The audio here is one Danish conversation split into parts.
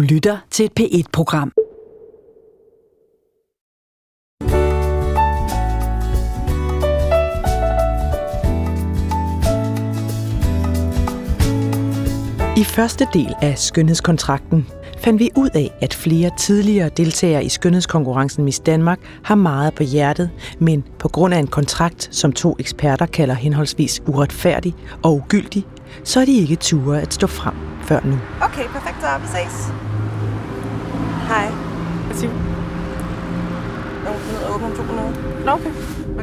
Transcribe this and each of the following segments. Du lytter til et P1-program. I første del af Skønhedskontrakten fandt vi ud af, at flere tidligere deltagere i skønhedskonkurrencen Miss Danmark har meget på hjertet, men på grund af en kontrakt, som to eksperter kalder henholdsvis uretfærdig og ugyldig, så er de ikke ture at stå frem før nu. Okay, perfekt, så vi ses. Hej. Okay.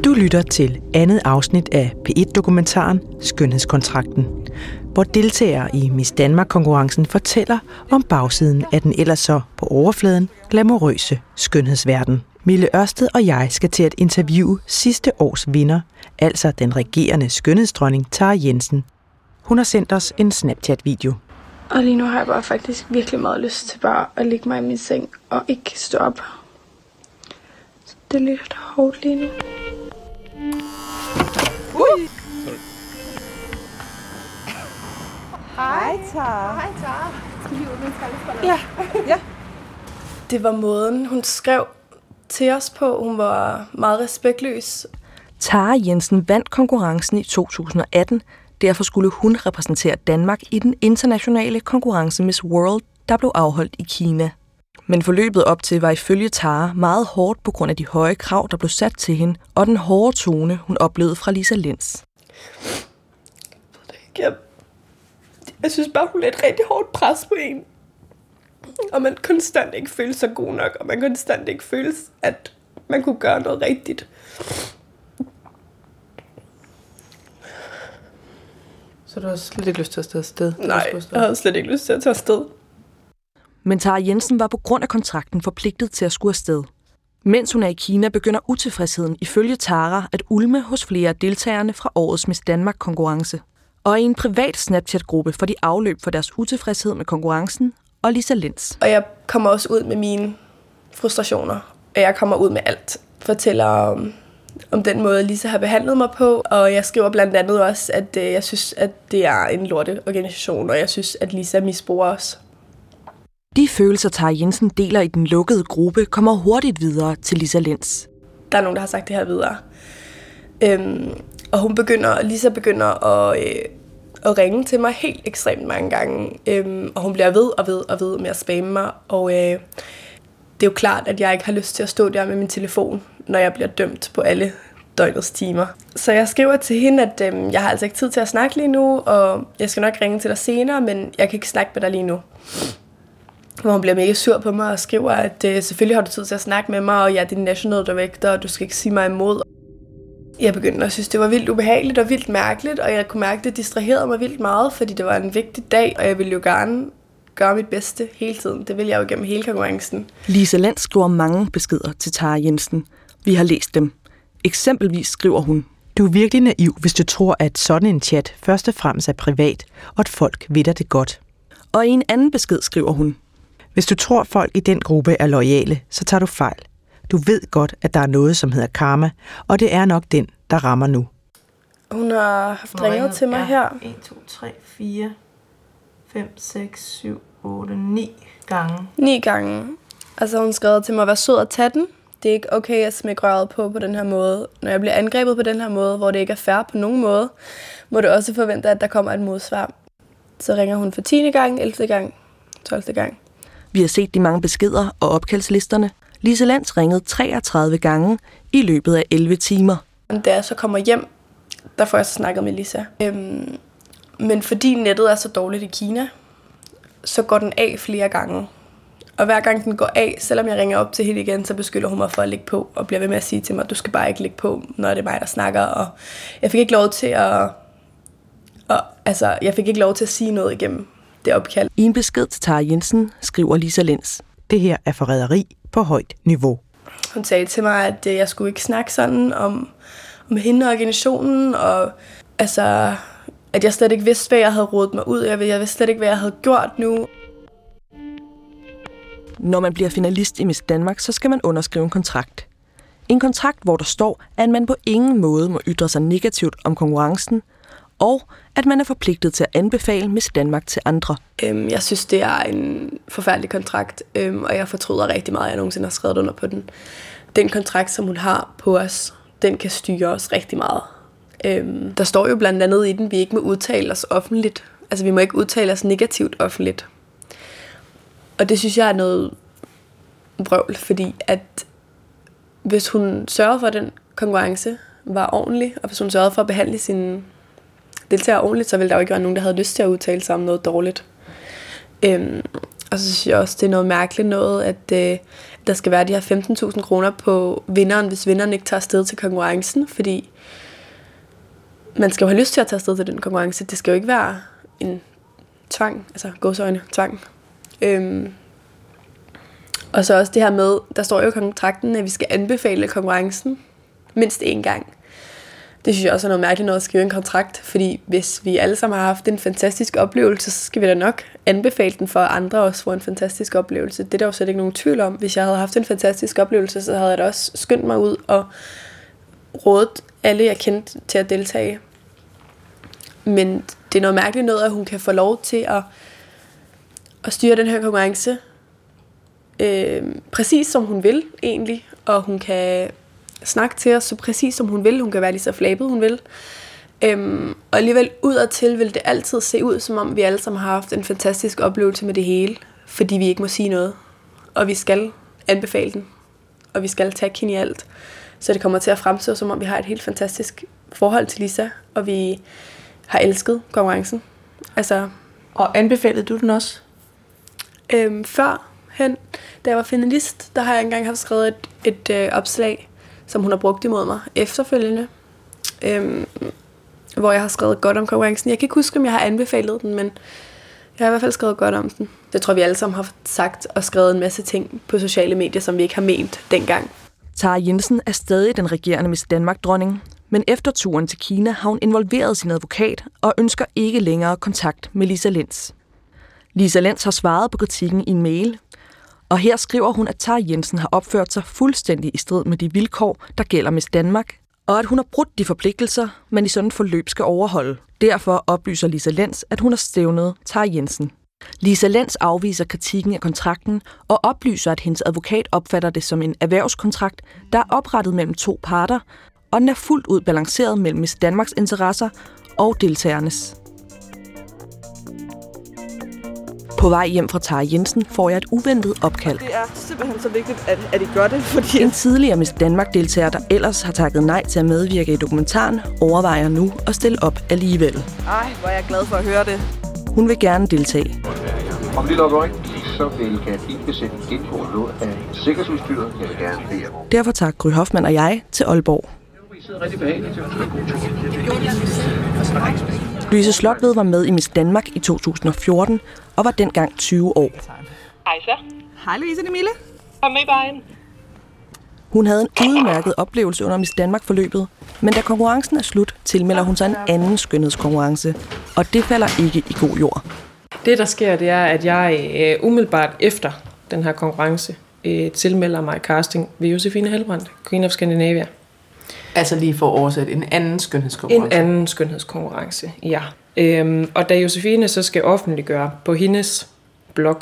Du lytter til andet afsnit af P1-dokumentaren Skønhedskontrakten, hvor deltagere i Miss Danmark-konkurrencen fortæller om bagsiden af den ellers så på overfladen glamourøse skønhedsverden. Mille Ørsted og jeg skal til at interviewe sidste års vinder, altså den regerende skønhedsdronning Tara Jensen. Hun har sendt os en Snapchat-video. Og lige nu har jeg bare faktisk virkelig meget lyst til bare at ligge mig i min seng og ikke stå op. Så det er lidt hårdt lige nu. Hej Tara. Hej Tara. Skal vi ud med en skaldeskolle? Ja. Ja. Det var måden, hun skrev til os på. Hun var meget respektløs. Tara Jensen vandt konkurrencen i 2018. Derfor skulle hun repræsentere Danmark i den internationale konkurrence Miss World, der blev afholdt i Kina. Men forløbet op til var ifølge Tara meget hårdt på grund af de høje krav, der blev sat til hende, og den hårde tone, hun oplevede fra Lisa Lenz. Jeg synes bare, hun er et rigtig hårdt pres på en. Og man konstant ikke føler sig god nok, og man konstant ikke føler, at man kunne gøre noget rigtigt. Så du har slet ikke lyst til at tage afsted? Nej, jeg havde slet ikke lyst til at tage afsted. Men Tara Jensen var på grund af kontrakten forpligtet til at skulle afsted. Mens hun er i Kina, begynder utilfredsheden ifølge Tara at ulme hos flere af deltagerne fra årets Miss Danmark-konkurrence. Og i en privat Snapchat-gruppe får de afløb for deres utilfredshed med konkurrencen og Lisa Lenz. Og jeg kommer også ud med mine frustrationer, og jeg kommer ud med alt. Fortæller om den måde, Lisa har behandlet mig på, og jeg skriver blandt andet også, at jeg synes, at det er en lorteorganisation, og jeg synes, at Lisa misbruger os. De følelser, Tara Jensen deler i den lukkede gruppe, kommer hurtigt videre til Lisa Lenz. Der er nogen, der har sagt det her videre. Og Lisa begynder at ringe til mig helt ekstremt mange gange, og hun bliver ved med at spamme mig, og det er jo klart, at jeg ikke har lyst til at stå der med min telefon, når jeg bliver dømt på alle døgnets timer. Så jeg skriver til hende, at jeg har altså ikke tid til at snakke lige nu, og jeg skal nok ringe til dig senere, men jeg kan ikke snakke med dig lige nu. Hvor hun bliver mega sur på mig og skriver, at selvfølgelig har du tid til at snakke med mig, og jeg er din national director, og du skal ikke sige mig imod. Jeg begyndte at synes, det var vildt ubehageligt og vildt mærkeligt, og jeg kunne mærke, at det distraherede mig vildt meget, fordi det var en vigtig dag, og jeg ville jo gerne gøre mit bedste hele tiden. Det ville jeg jo gennem hele konkurrencen. Lisa Lenz skriver mange beskeder til Tara Jensen. Vi har læst dem. Eksempelvis skriver hun: Du er virkelig naiv, hvis du tror, at sådan en chat først og fremmest er privat, og at folk ved dig det godt. Og i en anden besked skriver hun: Hvis du tror, folk i den gruppe er loyale, så tager du fejl. Du ved godt, at der er noget, som hedder karma, og det er nok den, der rammer nu. Hun har haft ringet til mig her. 1, 2, 3, 4, 5, 6, 7, 8, 9 gange. 9 gange. Altså hun skrev til mig, vær sød at tage den. Det er ikke okay at smække røret på den her måde. Når jeg bliver angrebet på den her måde, hvor det ikke er fair på nogen måde, må du også forvente, at der kommer et modsvar. Så ringer hun for 10. gang, 11. gang, 12. gang. Vi har set de mange beskeder og opkaldslisterne. Lise Lenz ringede 33 gange i løbet af 11 timer. Da jeg så kommer hjem, der får jeg så snakket med Lisa. Men fordi nettet er så dårligt i Kina, så går den af flere gange. Og hver gang den går af, selvom jeg ringer op til hende igen, så beskylder hun mig for at lægge på, og bliver ved med at sige til mig, du skal bare ikke lægge på, når det er mig, der snakker. Og jeg fik ikke lov til at sige noget igennem det opkald. I en besked til Tara Jensen skriver Lisa Lenz: Det her er forræderi på højt niveau. Hun sagde til mig, at jeg skulle ikke snakke sådan om hende og organisationen, og altså, at jeg slet ikke vidste, hvad jeg havde rodet mig ud. Jeg vidste slet ikke, hvad jeg havde gjort nu. Når man bliver finalist i Miss Danmark, så skal man underskrive en kontrakt. En kontrakt, hvor der står, at man på ingen måde må ytre sig negativt om konkurrencen, og at man er forpligtet til at anbefale Miss Danmark til andre. Jeg synes, det er en forfærdelig kontrakt, og jeg fortryder rigtig meget, at jeg nogensinde har skrevet under på den. Den kontrakt, som hun har på os, den kan styre os rigtig meget. Der står jo blandt andet i den, at vi ikke må udtale os offentligt. Altså, vi må ikke udtale os negativt offentligt. Og det synes jeg er noget vrøvl, fordi at hvis hun sørger for, at den konkurrence var ordentlig, og hvis hun sørgede for at behandle sine deltagere ordentligt, så ville der jo ikke være nogen, der havde lyst til at udtale sig om noget dårligt. Og så synes jeg også, det er noget mærkeligt noget, at der skal være de her 15.000 kroner på vinderen, hvis vinderen ikke tager afsted til konkurrencen, fordi man skal jo have lyst til at tage afsted til den konkurrence. Det skal jo ikke være en tvang, altså gåseøjne tvang. Og så også det her med, der står jo i kontrakten, at vi skal anbefale konkurrencen mindst én gang. Det synes jeg også er noget mærkeligt noget at skrive en kontrakt, fordi hvis vi alle sammen har haft en fantastisk oplevelse, så skal vi da nok anbefale den for, at andre også får en fantastisk oplevelse. Det er der jo slet ikke nogen tvivl om. Hvis jeg havde haft en fantastisk oplevelse, så havde jeg da også skyndt mig ud og rådet alle, jeg kendte, til at deltage. Men det er noget mærkeligt noget, at hun kan få lov til at styre den her konkurrence præcis som hun vil egentlig, og hun kan snakke til os så præcis som hun vil, hun kan være lige så flabet hun vil, og alligevel udadtil vil det altid se ud som om vi alle sammen har haft en fantastisk oplevelse med det hele, fordi vi ikke må sige noget, og vi skal anbefale den, og vi skal tage hende i alt, så det kommer til at fremstå som om vi har et helt fantastisk forhold til Lisa, og vi har elsket konkurrencen. Altså, og anbefalede du den også? Førhen, da jeg var finalist, der har jeg engang haft skrevet et opslag, som hun har brugt imod mig efterfølgende, hvor jeg har skrevet godt om konkurrencen. Jeg kan ikke huske, om jeg har anbefalet den, men jeg har i hvert fald skrevet godt om den. Jeg tror, vi alle sammen har sagt og skrevet en masse ting på sociale medier, som vi ikke har ment dengang. Tara Jensen er stadig den regerende Miss Danmark-dronning, men efter turen til Kina har hun involveret sin advokat og ønsker ikke længere kontakt med Lisa Lenz. Lisa Lenz har svaret på kritikken i en mail, og her skriver hun, at Tara Jensen har opført sig fuldstændig i strid med de vilkår, der gælder Miss Danmark, og at hun har brudt de forpligtelser, man i sådan et forløb skal overholde. Derfor oplyser Lisa Lenz, at hun har stævnet Tara Jensen. Lisa Lenz afviser kritikken af kontrakten og oplyser, at hendes advokat opfatter det som en erhvervskontrakt, der er oprettet mellem to parter, og den er fuldt ud balanceret mellem Miss Danmarks interesser og deltagernes. På vej hjem fra Tara Jensen får jeg et uventet opkald. Det er simpelthen så vigtigt, at I gør det, fordi en tidligere Miss Danmark-deltager, der ellers har takket nej til at medvirke i dokumentaren, overvejer nu at stille op alligevel. Ej, hvor er jeg glad for at høre det. Hun vil gerne deltage. Om lille øjeblik, så vil Katrine besætte indgået af sikkerhedsudstyret. Jeg vil gerne bede om. Derfor tager Gry Hoffmann og jeg til Aalborg. Det sidder rigtig behageligt. Louise Slotved var med i Miss Danmark i 2014 og var dengang 20 år. Hej så. Hej Louise og Mille. Kom med i baren. Hun havde en udmærket oplevelse under Miss Danmark-forløbet, men da konkurrencen er slut, tilmelder hun sig en anden skønhedskonkurrence, og det falder ikke i god jord. Det der sker, det er, at jeg umiddelbart efter den her konkurrence tilmelder mig casting ved Josefine Hellbrandt, Queen of Scandinavia. Altså lige for at oversætte, en anden skønhedskonkurrence. En anden skønhedskonkurrence, ja. Og da Josefine så skal offentliggøre på hendes blog,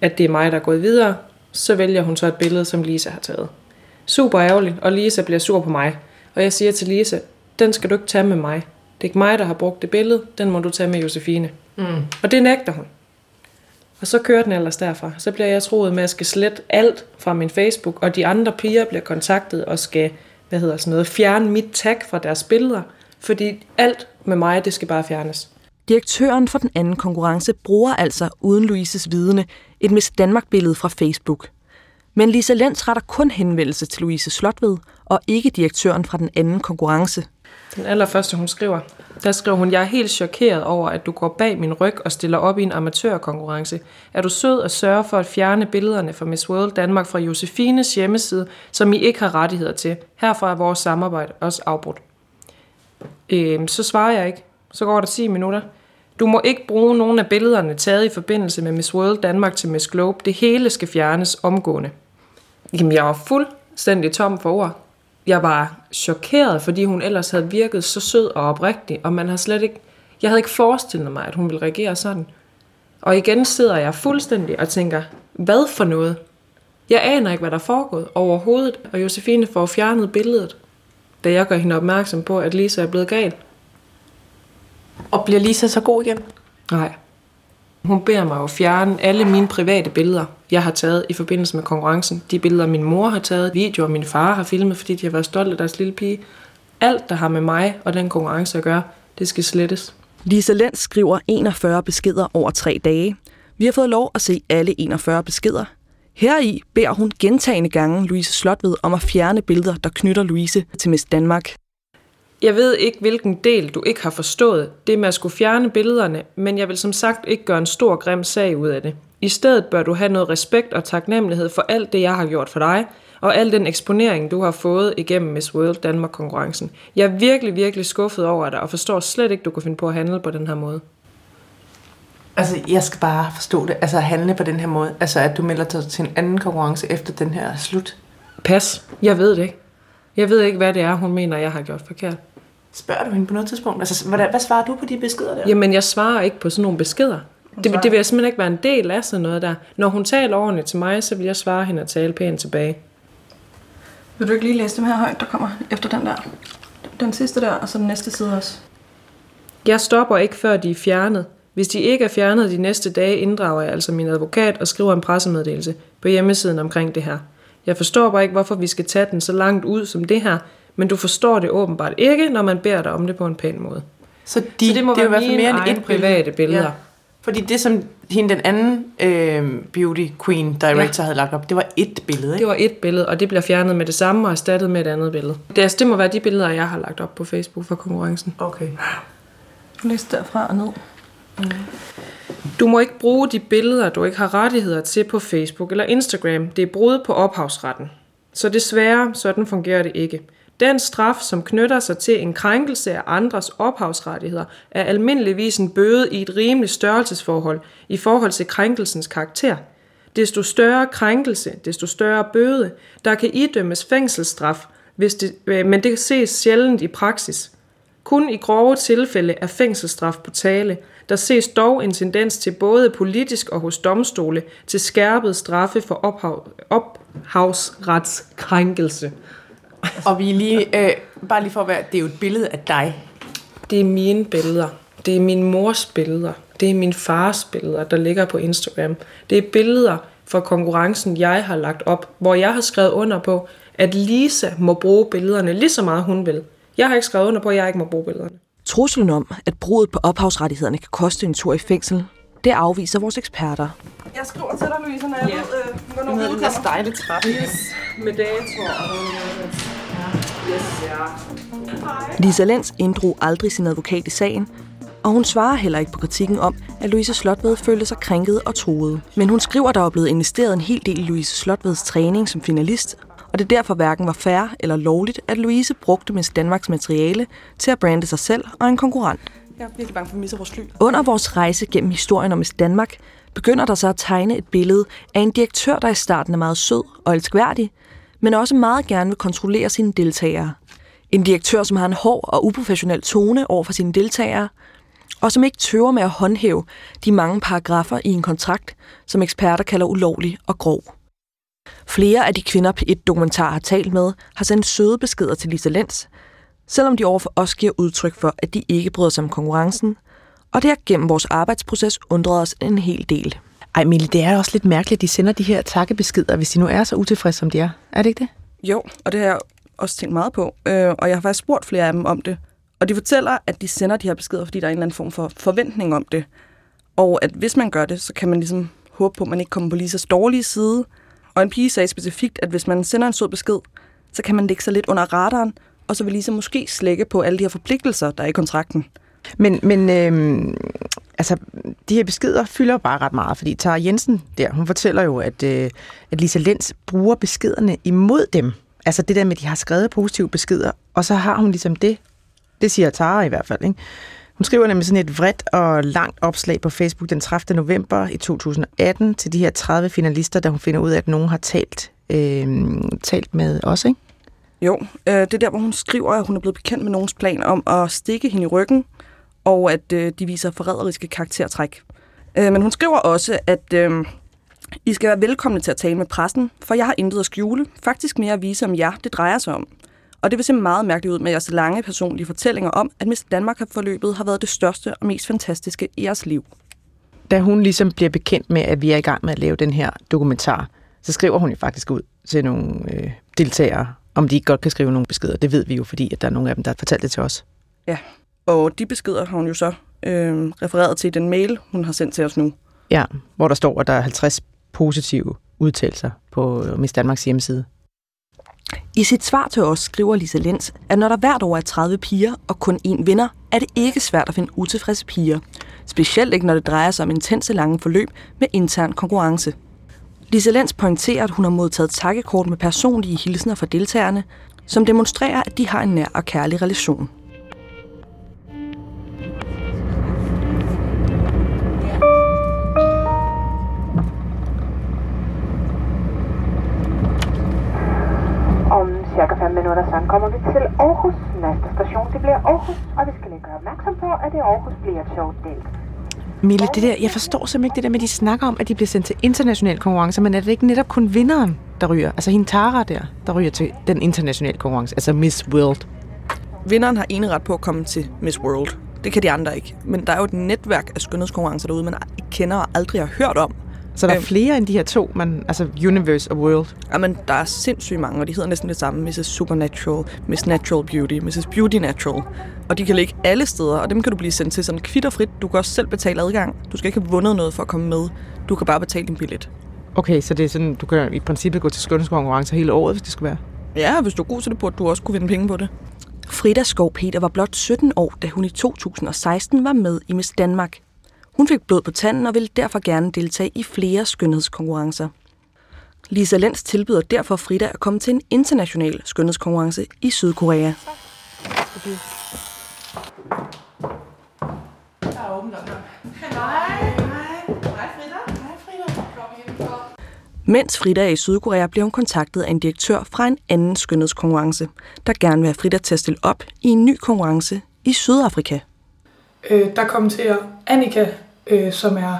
at det er mig, der er gået videre, så vælger hun så et billede, som Lisa har taget. Super ærgerligt, og Lisa bliver sur på mig. Og jeg siger til Lisa, den skal du ikke tage med mig. Det er ikke mig, der har brugt det billede, den må du tage med Josefine. Mm. Og det nægter hun. Og så kører den ellers derfra. Så bliver jeg troet med, at jeg skal slette alt fra min Facebook, og de andre piger bliver kontaktet og skal... fjerne mit tag fra deres billeder, fordi alt med mig, det skal bare fjernes. Direktøren for den anden konkurrence bruger altså, uden Louises vidne, et Miss Danmark-billede fra Facebook. Men Lisa Lenz retter kun henvendelse til Louise Slotved, og ikke direktøren fra den anden konkurrence. Den allerførste, hun skriver, der skriver hun, jeg er helt chokeret over, at du går bag min ryg og stiller op i en amatørkonkurrence. Er du sød og sørge for at fjerne billederne fra Miss World Danmark fra Josefines hjemmeside, som I ikke har rettigheder til. Herfra er vores samarbejde også afbrudt. Så svarer jeg ikke. Så går der 10 minutter. Du må ikke bruge nogen af billederne taget i forbindelse med Miss World Danmark til Miss Globe. Det hele skal fjernes omgående. Jamen, jeg var fuldstændig tom for ord. jeg var chokeret, fordi hun ellers havde virket så sød og oprigtig, og man har slet ikke, jeg havde ikke forestillet mig, at hun ville reagere sådan. Og igen sidder jeg fuldstændig og tænker, hvad for noget? Jeg aner ikke, hvad der er foregået overhovedet, og Josefine får fjernet billedet, da jeg gør hende opmærksom på, at Lisa er blevet gal. Og bliver Lisa så god igen? Nej. Hun beder mig at fjerne alle mine private billeder, jeg har taget i forbindelse med konkurrencen. De billeder, min mor har taget, videoer, min far har filmet, fordi de har været stolte af deres lille pige. Alt, der har med mig og den konkurrence at gøre, det skal slettes. Lisa Lenz skriver 41 beskeder over 3 dage. Vi har fået lov at se alle 41 beskeder. Heri beder hun gentagne gange Louise Slotved om at fjerne billeder, der knytter Louise til Miss Danmark. Jeg ved ikke, hvilken del du ikke har forstået, det med at skulle fjerne billederne, men jeg vil som sagt ikke gøre en stor grim sag ud af det. I stedet bør du have noget respekt og taknemmelighed for alt det, jeg har gjort for dig, og al den eksponering, du har fået igennem Miss World Danmark-konkurrencen. Jeg er virkelig, virkelig skuffet over dig, og forstår slet ikke, du kunne finde på at handle på den her måde. Altså, jeg skal bare forstå det. Altså, at handle på den her måde. Altså, at du melder dig til en anden konkurrence efter den her slut. Pas. Jeg ved det ikke. Jeg ved ikke, hvad det er, hun mener, jeg har gjort forkert. Spørger du hende på noget tidspunkt? Altså, hvad svarer du på de beskeder der? Jamen, jeg svarer ikke på sådan nogle beskeder. Det vil jeg simpelthen ikke være en del af sådan noget der. Når hun taler ordentligt til mig, så vil jeg svare hende og tale pænt tilbage. Vil du ikke lige læse dem her højt, der kommer efter den der? Den sidste der, og så den næste side også. Jeg stopper ikke, før de er fjernet. Hvis de ikke er fjernet de næste dage, inddrager jeg altså min advokat og skriver en pressemeddelelse på hjemmesiden omkring det her. Jeg forstår bare ikke, hvorfor vi skal tage den så langt ud som det her, men du forstår det åbenbart ikke, når man beder dig om det på en pæn måde. Så det må det være mine egne private billeder. Ja. Fordi det, som hende den anden beauty queen director havde lagt op, det var et billede, ikke? Det var et billede, og det bliver fjernet med det samme og erstattet med et andet billede. Det må være de billeder, jeg har lagt op på Facebook for konkurrencen. Okay. Læs derfra og ned. Du må ikke bruge de billeder, du ikke har rettigheder til på Facebook eller Instagram. Det er brud på ophavsretten. Så desværre, sådan fungerer det ikke. Den straf, som knytter sig til en krænkelse af andres ophavsrettigheder, er almindeligvis en bøde i et rimeligt størrelsesforhold i forhold til krænkelsens karakter. Desto større krænkelse, desto større bøde, der kan idømmes fængselsstraf, men det ses sjældent i praksis. Kun i grove tilfælde er fængselsstraf på tale. Der ses dog en tendens til både politisk og hos domstole til skærpet straffe for ophavsretskrænkelse. Og vi lige, bare lige for at være, det er jo et billede af dig. Det er mine billeder. Det er min mors billeder. Det er min fars billeder, der ligger på Instagram. Det er billeder fra konkurrencen, jeg har lagt op, hvor jeg har skrevet under på, at Lisa må bruge billederne lige så meget, hun vil. Jeg har ikke skrevet under på, at jeg ikke må bruge billederne. Truslen om, at brudet på ophavsrettighederne kan koste en tur i fængsel, det afviser vores eksperter. Jeg skriver til dig, Louise, når jeg ved, hvornår vi udkommer. Det dejligt træt. Yes. Med datoer. Yes, ja. Lisa Lenz inddrog aldrig sin advokat i sagen, og hun svarer heller ikke på kritikken om, at Louise Slotved følte sig krænket og truet. Men hun skriver, at der er blevet investeret en hel del i Louise Slotved's træning som finalist, og det derfor hverken var fair eller lovligt, at Louise brugte Miss Danmarks materiale til at brande sig selv og en konkurrent. Jeg er virkelig bange for at misse vores fly. Under vores rejse gennem historien om Miss Danmark, begynder der så at tegne et billede af en direktør, der i starten er meget sød og elskværdig, men også meget gerne vil kontrollere sine deltagere. En direktør, som har en hård og uprofessionel tone over for sine deltagere, og som ikke tøver med at håndhæve de mange paragrafer i en kontrakt, som eksperter kalder ulovlig og grov. Flere af de kvinder P1-dokumentar har talt med, har sendt søde beskeder til Lisa Lenz, selvom de overfor os giver udtryk for, at de ikke bryder sig om konkurrencen, og det har gennem vores arbejdsproces undret os en hel del. Ej, Mille, det er også lidt mærkeligt, at de sender de her takkebeskeder, hvis de nu er så utilfredse, som de er. Er det ikke det? Jo, og det har jeg også tænkt meget på, og jeg har faktisk spurgt flere af dem om det. Og de fortæller, at de sender de her beskeder, fordi der er en eller anden form for forventning om det. Og at hvis man gør det, så kan man ligesom håbe på, at man ikke kommer på Lisas dårlige side. Og en pige sagde specifikt, at hvis man sender en sød besked, så kan man lægge sig lidt under radaren, og så vil Lisa måske slække på alle de her forpligtelser, der er i kontrakten. Men de her beskeder fylder bare ret meget, fordi Tara Jensen der, hun fortæller jo, at Lisa Lenz bruger beskederne imod dem. Altså det der med, at de har skrevet positive beskeder, og så har hun ligesom det. Det siger Tara i hvert fald, ikke? Hun skriver nemlig sådan et vredt og langt opslag på Facebook den 30. november i 2018 til de her 30 finalister, da hun finder ud af, at nogen har talt med os, ikke? Jo, det er der, hvor hun skriver, at hun er blevet bekendt med nogens plan om at stikke hende i ryggen, og at de viser forræderiske karaktertræk. Men hun skriver også, at I skal være velkomne til at tale med pressen, for jeg har intet at skjule. Faktisk mere at vise om jer, det drejer sig om. Og det vil se meget mærkeligt ud med jeres lange personlige fortællinger om, at Miss Danmark-forløbet har været det største og mest fantastiske i jeres liv. Da hun ligesom bliver bekendt med, at vi er i gang med at lave den her dokumentar, så skriver hun jo faktisk ud til nogle deltagere, om de ikke godt kan skrive nogle beskeder. Det ved vi jo, fordi at der er nogle af dem, der har fortalt det til os. Ja, og de beskeder har hun jo så refereret til i den mail, hun har sendt til os nu. Ja, hvor der står, at der er 50 positive udtalelser på Miss Danmarks hjemmeside. I sit svar til os skriver Lisa Lenz, at når der hvert år er 30 piger og kun én vinder, er det ikke svært at finde utilfredse piger. Specielt ikke, når det drejer sig om intense lange forløb med intern konkurrence. Lisa Lenz pointerer, at hun har modtaget takkekort med personlige hilsner fra deltagerne, som demonstrerer, at de har en nær og kærlig relation. Om cirka 5 minutter så kommer vi til Aarhus. Næste station, det bliver Aarhus, og vi skal lige gøre opmærksom på, at det Aarhus bliver et sjovt delt. Mille, det der, jeg forstår simpelthen ikke det der med, at de snakker om, at de bliver sendt til internationale konkurrencer, men er det ikke netop kun vinderen, der ryger? Altså hende Tara der ryger til den internationale konkurrence, altså Miss World. Vinderen har eneret på at komme til Miss World. Det kan de andre ikke. Men der er jo et netværk af skønhedskonkurrencer derude, man ikke kender og aldrig har hørt om. Så der er flere end de her to, altså Universe og World? Jamen, der er sindssygt mange, og de hedder næsten det samme. Mrs. Supernatural, Miss Natural Beauty, Mrs. Beauty Natural. Og de kan ligge alle steder, og dem kan du blive sendt til sådan kvitterfrit. Du kan også selv betale adgang. Du skal ikke have vundet noget for at komme med. Du kan bare betale din billet. Okay, så det er sådan, du kan i princippet gå til skønhedskonkurrencer hele året, hvis det skulle være? Ja, hvis du er god til det, burde du også kunne vinde penge på det. Frida Skov Peter var blot 17 år, da hun i 2016 var med i Miss Danmark. Hun fik blod på tanden og ville derfor gerne deltage i flere skønhedskonkurrencer. Lisa Lenz tilbyder derfor Frida at komme til en international skønhedskonkurrence i Sydkorea. Mens Frida er i Sydkorea, bliver hun kontaktet af en direktør fra en anden skønhedskonkurrence, der gerne vil have Frida til at stille op i en ny konkurrence i Sydafrika. Der kommenterer Annika, som er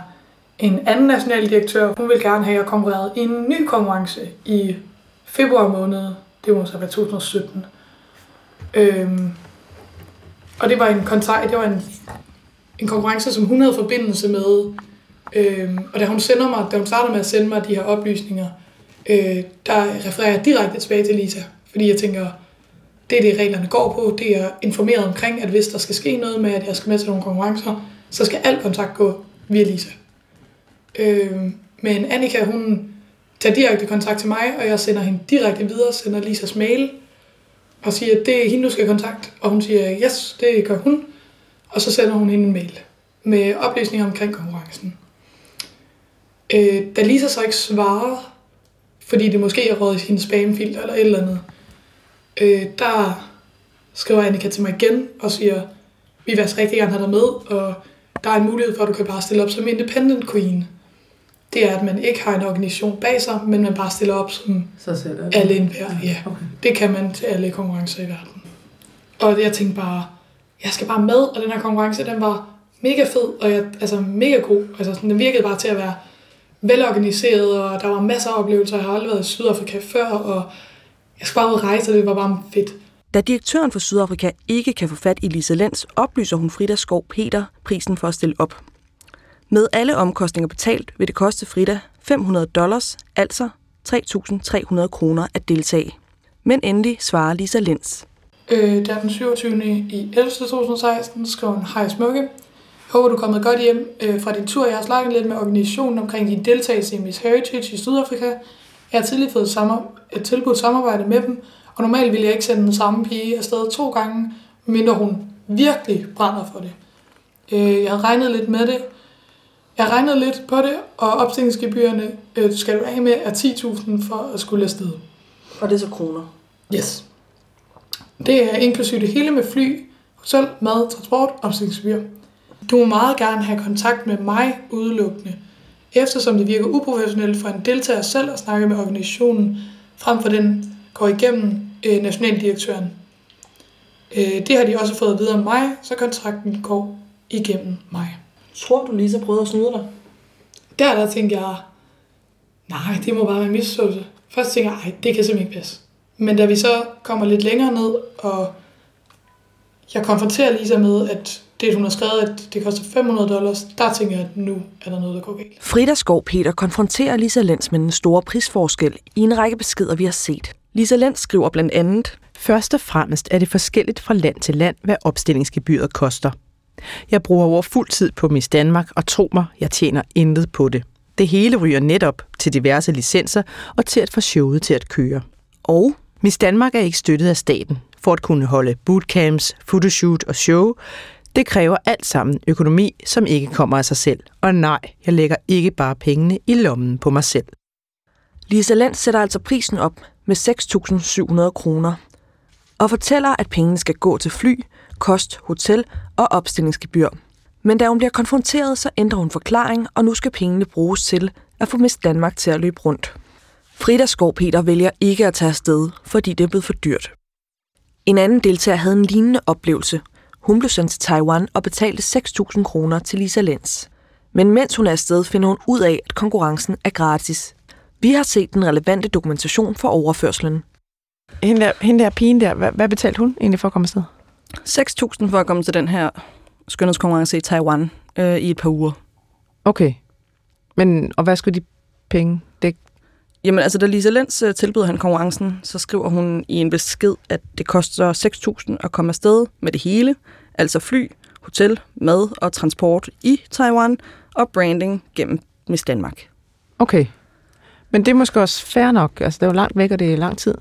en anden national direktør. Hun vil gerne have, at jeg konkurrerede i en ny konkurrence i februar måned. Det må så være 2017. Og det var en konkurrence, som hun havde forbindelse med. Og da hun startede med at sende mig de her oplysninger, der refererer jeg direkte tilbage til Lisa. Fordi jeg tænker... Det reglerne går på, det er informeret omkring, at hvis der skal ske noget med, at jeg skal med til nogle konkurrencer, så skal al kontakt gå via Lisa. Men Annika, hun tager direkte kontakt til mig, og jeg sender hende direkte videre, sender Lisas mail, og siger, at det er hende, du skal kontakte. Og hun siger, yes, det gør hun. Og så sender hun hende en mail med oplysninger omkring konkurrencen. Da Lisa så ikke svarer, fordi det måske er røget i hendes spamfilter eller et eller andet, der skriver Annika til mig igen og siger, vi vil altså rigtig gerne have dig med, og der er en mulighed for, at du kan bare stille op som independent queen. Det er, at man ikke har en organisation bag sig, men man bare stiller op som alle indvær. Ja, okay. Det kan man til alle konkurrencer i verden. Og jeg tænkte bare, jeg skal bare med, og den her konkurrence, den var mega fed, og mega god. Altså, den virkede bare til at være velorganiseret, og der var masser af oplevelser. Jeg har aldrig været i Sydafrika før, og jeg skulle bare ud og rejse, og det var bare fedt. Da direktøren for Sydafrika ikke kan få fat i Lisa Lenz, oplyser hun Frida Skov Peter prisen for at stille op. Med alle omkostninger betalt vil det koste Frida $500, altså 3.300 kroner at deltage. Men endelig svarer Lisa Lenz. Der den 27.11.2016 skrev hun, hej smukke, håber du er kommet godt hjem fra din tur. Jeg har snakket lidt med organisationen omkring din deltagelse i Miss Heritage i Sydafrika. Jeg har tidligere fået et tilbudt samarbejde med dem, og normalt ville jeg ikke sende den samme pige afsted 2 gange, mindre hun virkelig brænder for det. Jeg regnede lidt på det, og opstillingsgebyrerne skal du af med af 10.000 for at skulle afsted. Og det er så kroner? Yes. Det er inklusive det hele med fly, hotel, mad, transport, opstillingsgebyr. Du må meget gerne have kontakt med mig udelukkende, eftersom det virker uprofessionelt for en deltager selv at snakke med organisationen, frem for den går igennem nationaldirektøren. Det har de også fået videre om mig, så kontrakten går igennem mig. Tror du, Lisa prøvede at snyde dig? Der tænkte jeg, nej, det må bare være misforståelse. Først tænkte jeg, nej, det kan simpelthen ikke passe. Men da vi så kommer lidt længere ned, og jeg konfronterer Lisa med, at det, hun har skrevet, at det koster $500, der tænker jeg, at nu er der noget, der går galt. Frida Skov Peter konfronterer Lisa Lenz med den store prisforskel i en række beskeder, vi har set. Lisa Lenz skriver blandt andet: først og fremmest er det forskelligt fra land til land, hvad opstillingsgebyret koster. Jeg bruger over fuld tid på Miss Danmark, og tro mig, jeg tjener intet på det. Det hele ryger netop til diverse licenser og til at få showet til at køre. Og Miss Danmark er ikke støttet af staten. For at kunne holde bootcamps, photoshoot og show, det kræver alt sammen økonomi, som ikke kommer af sig selv. Og nej, jeg lægger ikke bare pengene i lommen på mig selv. Lisa Lenz sætter altså prisen op med 6.700 kroner og fortæller, at pengene skal gå til fly, kost, hotel og opstillingsgebyr. Men da hun bliver konfronteret, så ændrer hun forklaring, og nu skal pengene bruges til at få Miss Danmark til at løbe rundt. Frida Skov Peter vælger ikke at tage afsted, fordi det er blevet for dyrt. En anden deltager havde en lignende oplevelse. Hun blev sendt til Taiwan og betalte 6.000 kroner til Lisa Lenz. Men mens hun er afsted, finder hun ud af, at konkurrencen er gratis. Vi har set den relevante dokumentation for overførslen. Hende der pigen der, hvad betalte hun egentlig for at komme afsted? 6.000 for at komme til den her skønhedskonkurrence i Taiwan i et par uger. Okay. Men, og hvad skulle de penge dække? Jamen, altså, da Lisa Lenz tilbyder han konkurrencen, så skriver hun i en besked, at det koster 6.000 at komme afsted med det hele, altså fly, hotel, mad og transport i Taiwan og branding gennem Miss Danmark. Okay. Men det er måske også fair nok. Altså, det er jo langt væk, og det er lang tid.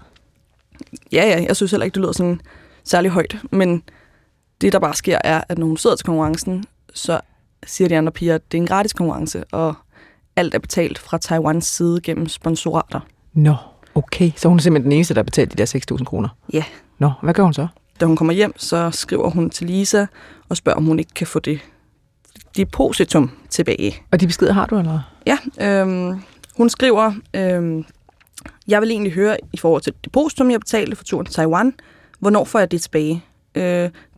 Ja, jeg synes heller ikke, det lyder sådan særlig højt, men det, der bare sker, er, at når hun sidder til konkurrencen, så siger de andre piger, at det er en gratis konkurrence, og alt er betalt fra Taiwans side gennem sponsorater. Nå, okay. Så hun er simpelthen den eneste, der har betalt de der 6.000 kroner? Ja. Nå, hvad gør hun så? Da hun kommer hjem, så skriver hun til Lisa og spørger, om hun ikke kan få det depositum tilbage. Og de beskeder har du, eller? Ja, hun skriver, jeg vil egentlig høre i forhold til depositum, jeg betalte for turen til Taiwan. Hvornår får jeg det tilbage?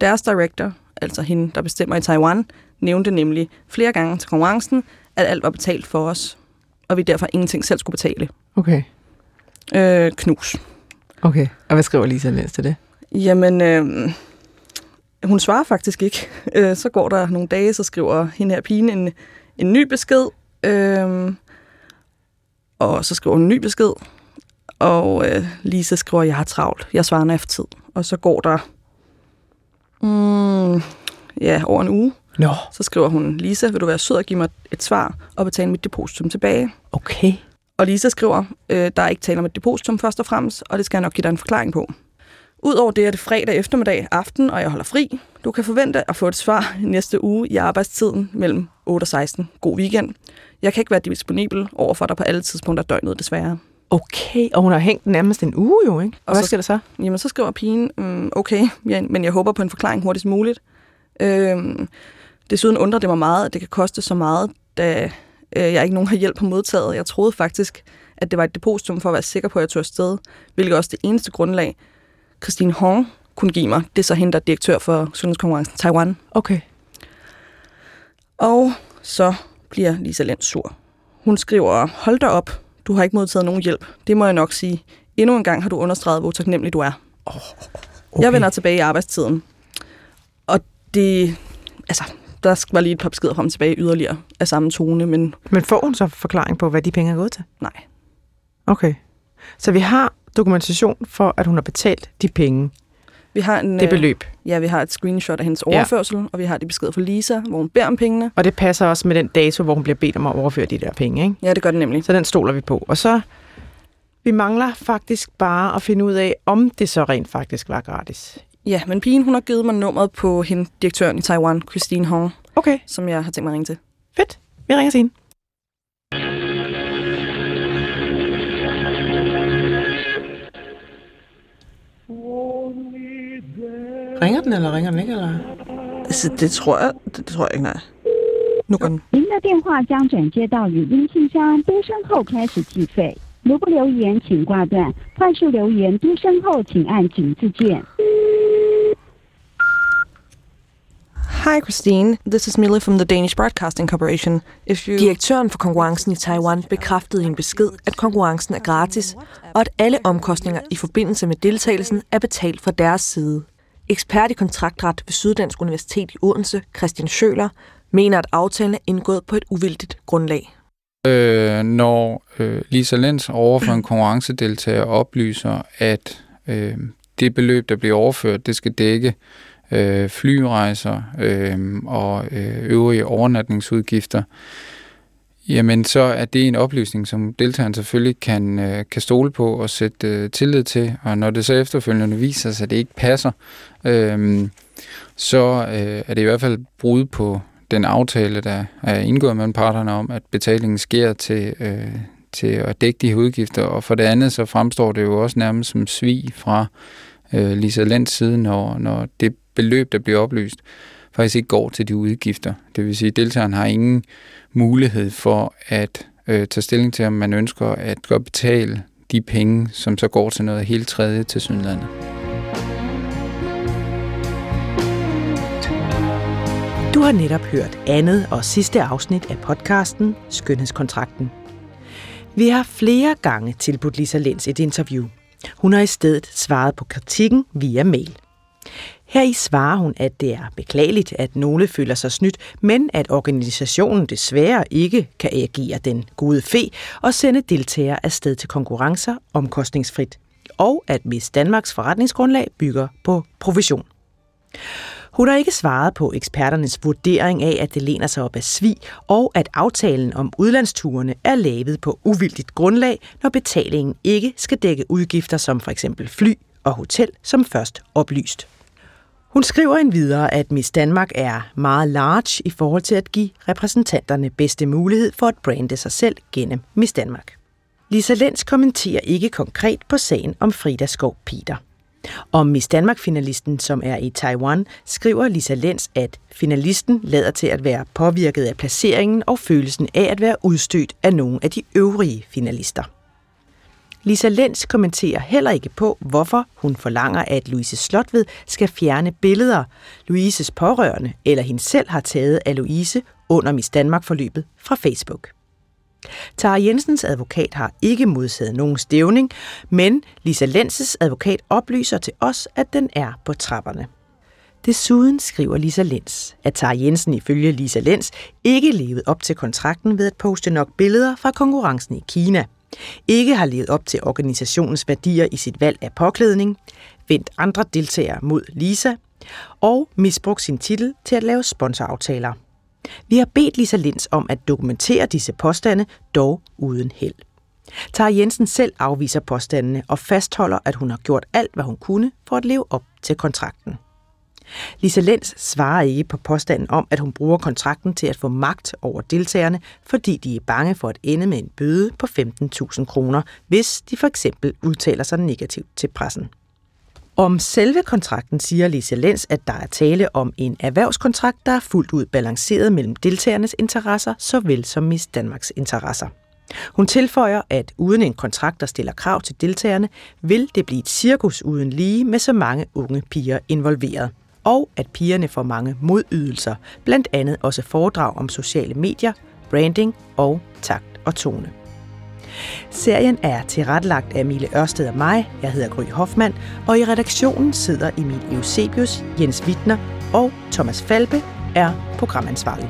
Deres director, altså hende, der bestemmer i Taiwan, nævnte nemlig flere gange til konkurrencen, at alt var betalt for os, og vi derfor ingenting selv skulle betale. Okay. Knus. Okay, og hvad skriver Lisa Lenz til det? Jamen, hun svarer faktisk ikke. Så går der nogle dage, så skriver hende her pigen en ny besked, og så skriver hun en ny besked, og Lisa skriver, jeg har travlt, jeg svarer når jeg får tid. Og så går der over en uge. No. Så skriver hun, Lisa, vil du være sød og give mig et svar og betale mit depositum tilbage? Okay. Og Lisa skriver, der er ikke tale om et depositum først og fremmest, og det skal jeg nok give dig en forklaring på. Udover det er det fredag eftermiddag aften, og jeg holder fri. Du kan forvente at få et svar næste uge i arbejdstiden mellem 8 og 16. God weekend. Jeg kan ikke være disponibel over for dig på alle tidspunkter af døgnet, desværre. Okay, og hun har hængt nærmest en uge jo, ikke? Og hvad sker der så? Jamen, så skriver pigen, okay, men jeg håber på en forklaring hurtigst muligt. Desuden undrer det mig meget, at det kan koste så meget, da jeg ikke nogen har hjælp på modtaget. Jeg troede faktisk, at det var et depositum for at være sikker på, at jeg tog afsted, hvilket også det eneste grundlag, Christine Hong kunne give mig. Det er så hende, der er direktør for Sundhedskonkurrencen Taiwan. Okay. Og så bliver Lisa Lenz sur. Hun skriver, hold dig op, du har ikke modtaget nogen hjælp. Det må jeg nok sige. Endnu en gang har du understreget, hvor taknemmelig du er. Okay. Jeg vender tilbage i arbejdstiden. Og det, altså, der var lige et par beskeder frem tilbage yderligere af samme tone, men... Men får hun så forklaring på, hvad de penge er gået til? Nej. Okay. Så vi har dokumentation for, at hun har betalt de penge. Vi har det beløb. Ja, vi har et screenshot af hendes overførsel, ja. Og vi har de beskeder fra Lisa, hvor hun beder om pengene. Og det passer også med den dato, hvor hun bliver bedt om at overføre de der penge, ikke? Ja, det gør det nemlig. Så den stoler vi på. Og så, vi mangler faktisk bare at finde ud af, om det så rent faktisk var gratis. Ja, men pigen, hun har givet mig nummeret på hende, direktøren i Taiwan, Christine Hong, okay. Som jeg har tænkt mig at ringe til. Fedt. Vi ringer til hende. Ringer den, eller ringer den ikke, eller? Altså, det tror jeg ikke, nej. Nu går den. 如不留言请挂断，快速留言嘟声后请按井字键。Hi Christine, this is Mille from the Danish Broadcasting Corporation. Direktøren for konkurrencen i Taiwan bekræftede i en besked, at konkurrencen er gratis, og at alle omkostninger i forbindelse med deltagelsen er betalt fra deres side. Ekspert i kontraktret ved Syddansk Universitet i Odense, Christian Søller, mener, at aftalen er indgået på et uvildigt grundlag. Når Lisa Lenz overfor en konkurrencedeltager oplyser, at det beløb, der bliver overført, det skal dække flyrejser og øvrige overnatningsudgifter, jamen så er det en oplysning, som deltageren selvfølgelig kan stole på og sætte tillid til, og når det så efterfølgende viser sig, at det ikke passer, så er det i hvert fald brud på den aftale, der er indgået mellem parterne om, at betalingen sker til at dække de udgifter, og for det andet så fremstår det jo også nærmest som svig fra Lisa Lenz side, når det beløb, der bliver oplyst, faktisk ikke går til de udgifter. Det vil sige, at deltageren har ingen mulighed for at tage stilling til, om man ønsker at godt betale de penge, som så går til noget helt tredje til Sydlandet. Du har netop hørt andet og sidste afsnit af podcasten Skønhedskontrakten. Vi har flere gange tilbudt Lisa Lenz et interview. Hun har i stedet svaret på kritikken via mail. Her i svarer hun, at det er beklageligt, at nogle føler sig snydt, men at organisationen desværre ikke kan agere den gode fe og sende deltagere afsted til konkurrencer omkostningsfrit, og at Miss Danmarks forretningsgrundlag bygger på provision. Hun har ikke svaret på eksperternes vurdering af, at det læner sig op af svig, og at aftalen om udlandsturene er lavet på uvildigt grundlag, når betalingen ikke skal dække udgifter som f.eks. fly og hotel, som først oplyst. Hun skriver endvidere, at Miss Danmark er meget large i forhold til at give repræsentanterne bedste mulighed for at brande sig selv gennem Miss Danmark. Lisa Lenz kommenterer ikke konkret på sagen om Frida Skov Peter. Om Miss Danmark-finalisten, som er i Taiwan, skriver Lisa Lenz, at finalisten lader til at være påvirket af placeringen og følelsen af at være udstødt af nogle af de øvrige finalister. Lisa Lenz kommenterer heller ikke på, hvorfor hun forlanger, at Louise Slotved skal fjerne billeder, Louises pårørende eller hende selv har taget af Louise under Miss Danmark-forløbet fra Facebook. Tara Jensens advokat har ikke modtaget nogen stævning, men Lisa Lenzes advokat oplyser til os, at den er på trapperne. Desuden skriver Lisa Lenz, at Tara Jensen ifølge Lisa Lenz ikke levede op til kontrakten ved at poste nok billeder fra konkurrencen i Kina, ikke har levet op til organisationens værdier i sit valg af påklædning, vendt andre deltagere mod Lisa og misbrugt sin titel til at lave sponsoraftaler. Vi har bedt Lisa Lenz om at dokumentere disse påstande, dog uden held. Tara Jensen selv afviser påstandene og fastholder, at hun har gjort alt, hvad hun kunne for at leve op til kontrakten. Lisa Lenz svarer ikke på påstanden om, at hun bruger kontrakten til at få magt over deltagerne, fordi de er bange for at ende med en bøde på 15.000 kroner, hvis de for eksempel udtaler sig negativt til pressen. Om selve kontrakten siger Lisa Lenz, at der er tale om en erhvervskontrakt, der er fuldt ud balanceret mellem deltagernes interesser, såvel som Miss Danmarks interesser. Hun tilføjer, at uden en kontrakt, der stiller krav til deltagerne, vil det blive et cirkus uden lige med så mange unge piger involveret. Og at pigerne får mange modydelser, blandt andet også foredrag om sociale medier, branding og takt og tone. Serien er tilrettelagt af Mille Ørsted og mig. Jeg hedder Gry Hoffmann, og i redaktionen sidder Emil Eusebius, Jens Wittner og Thomas Falbe er programansvarlig.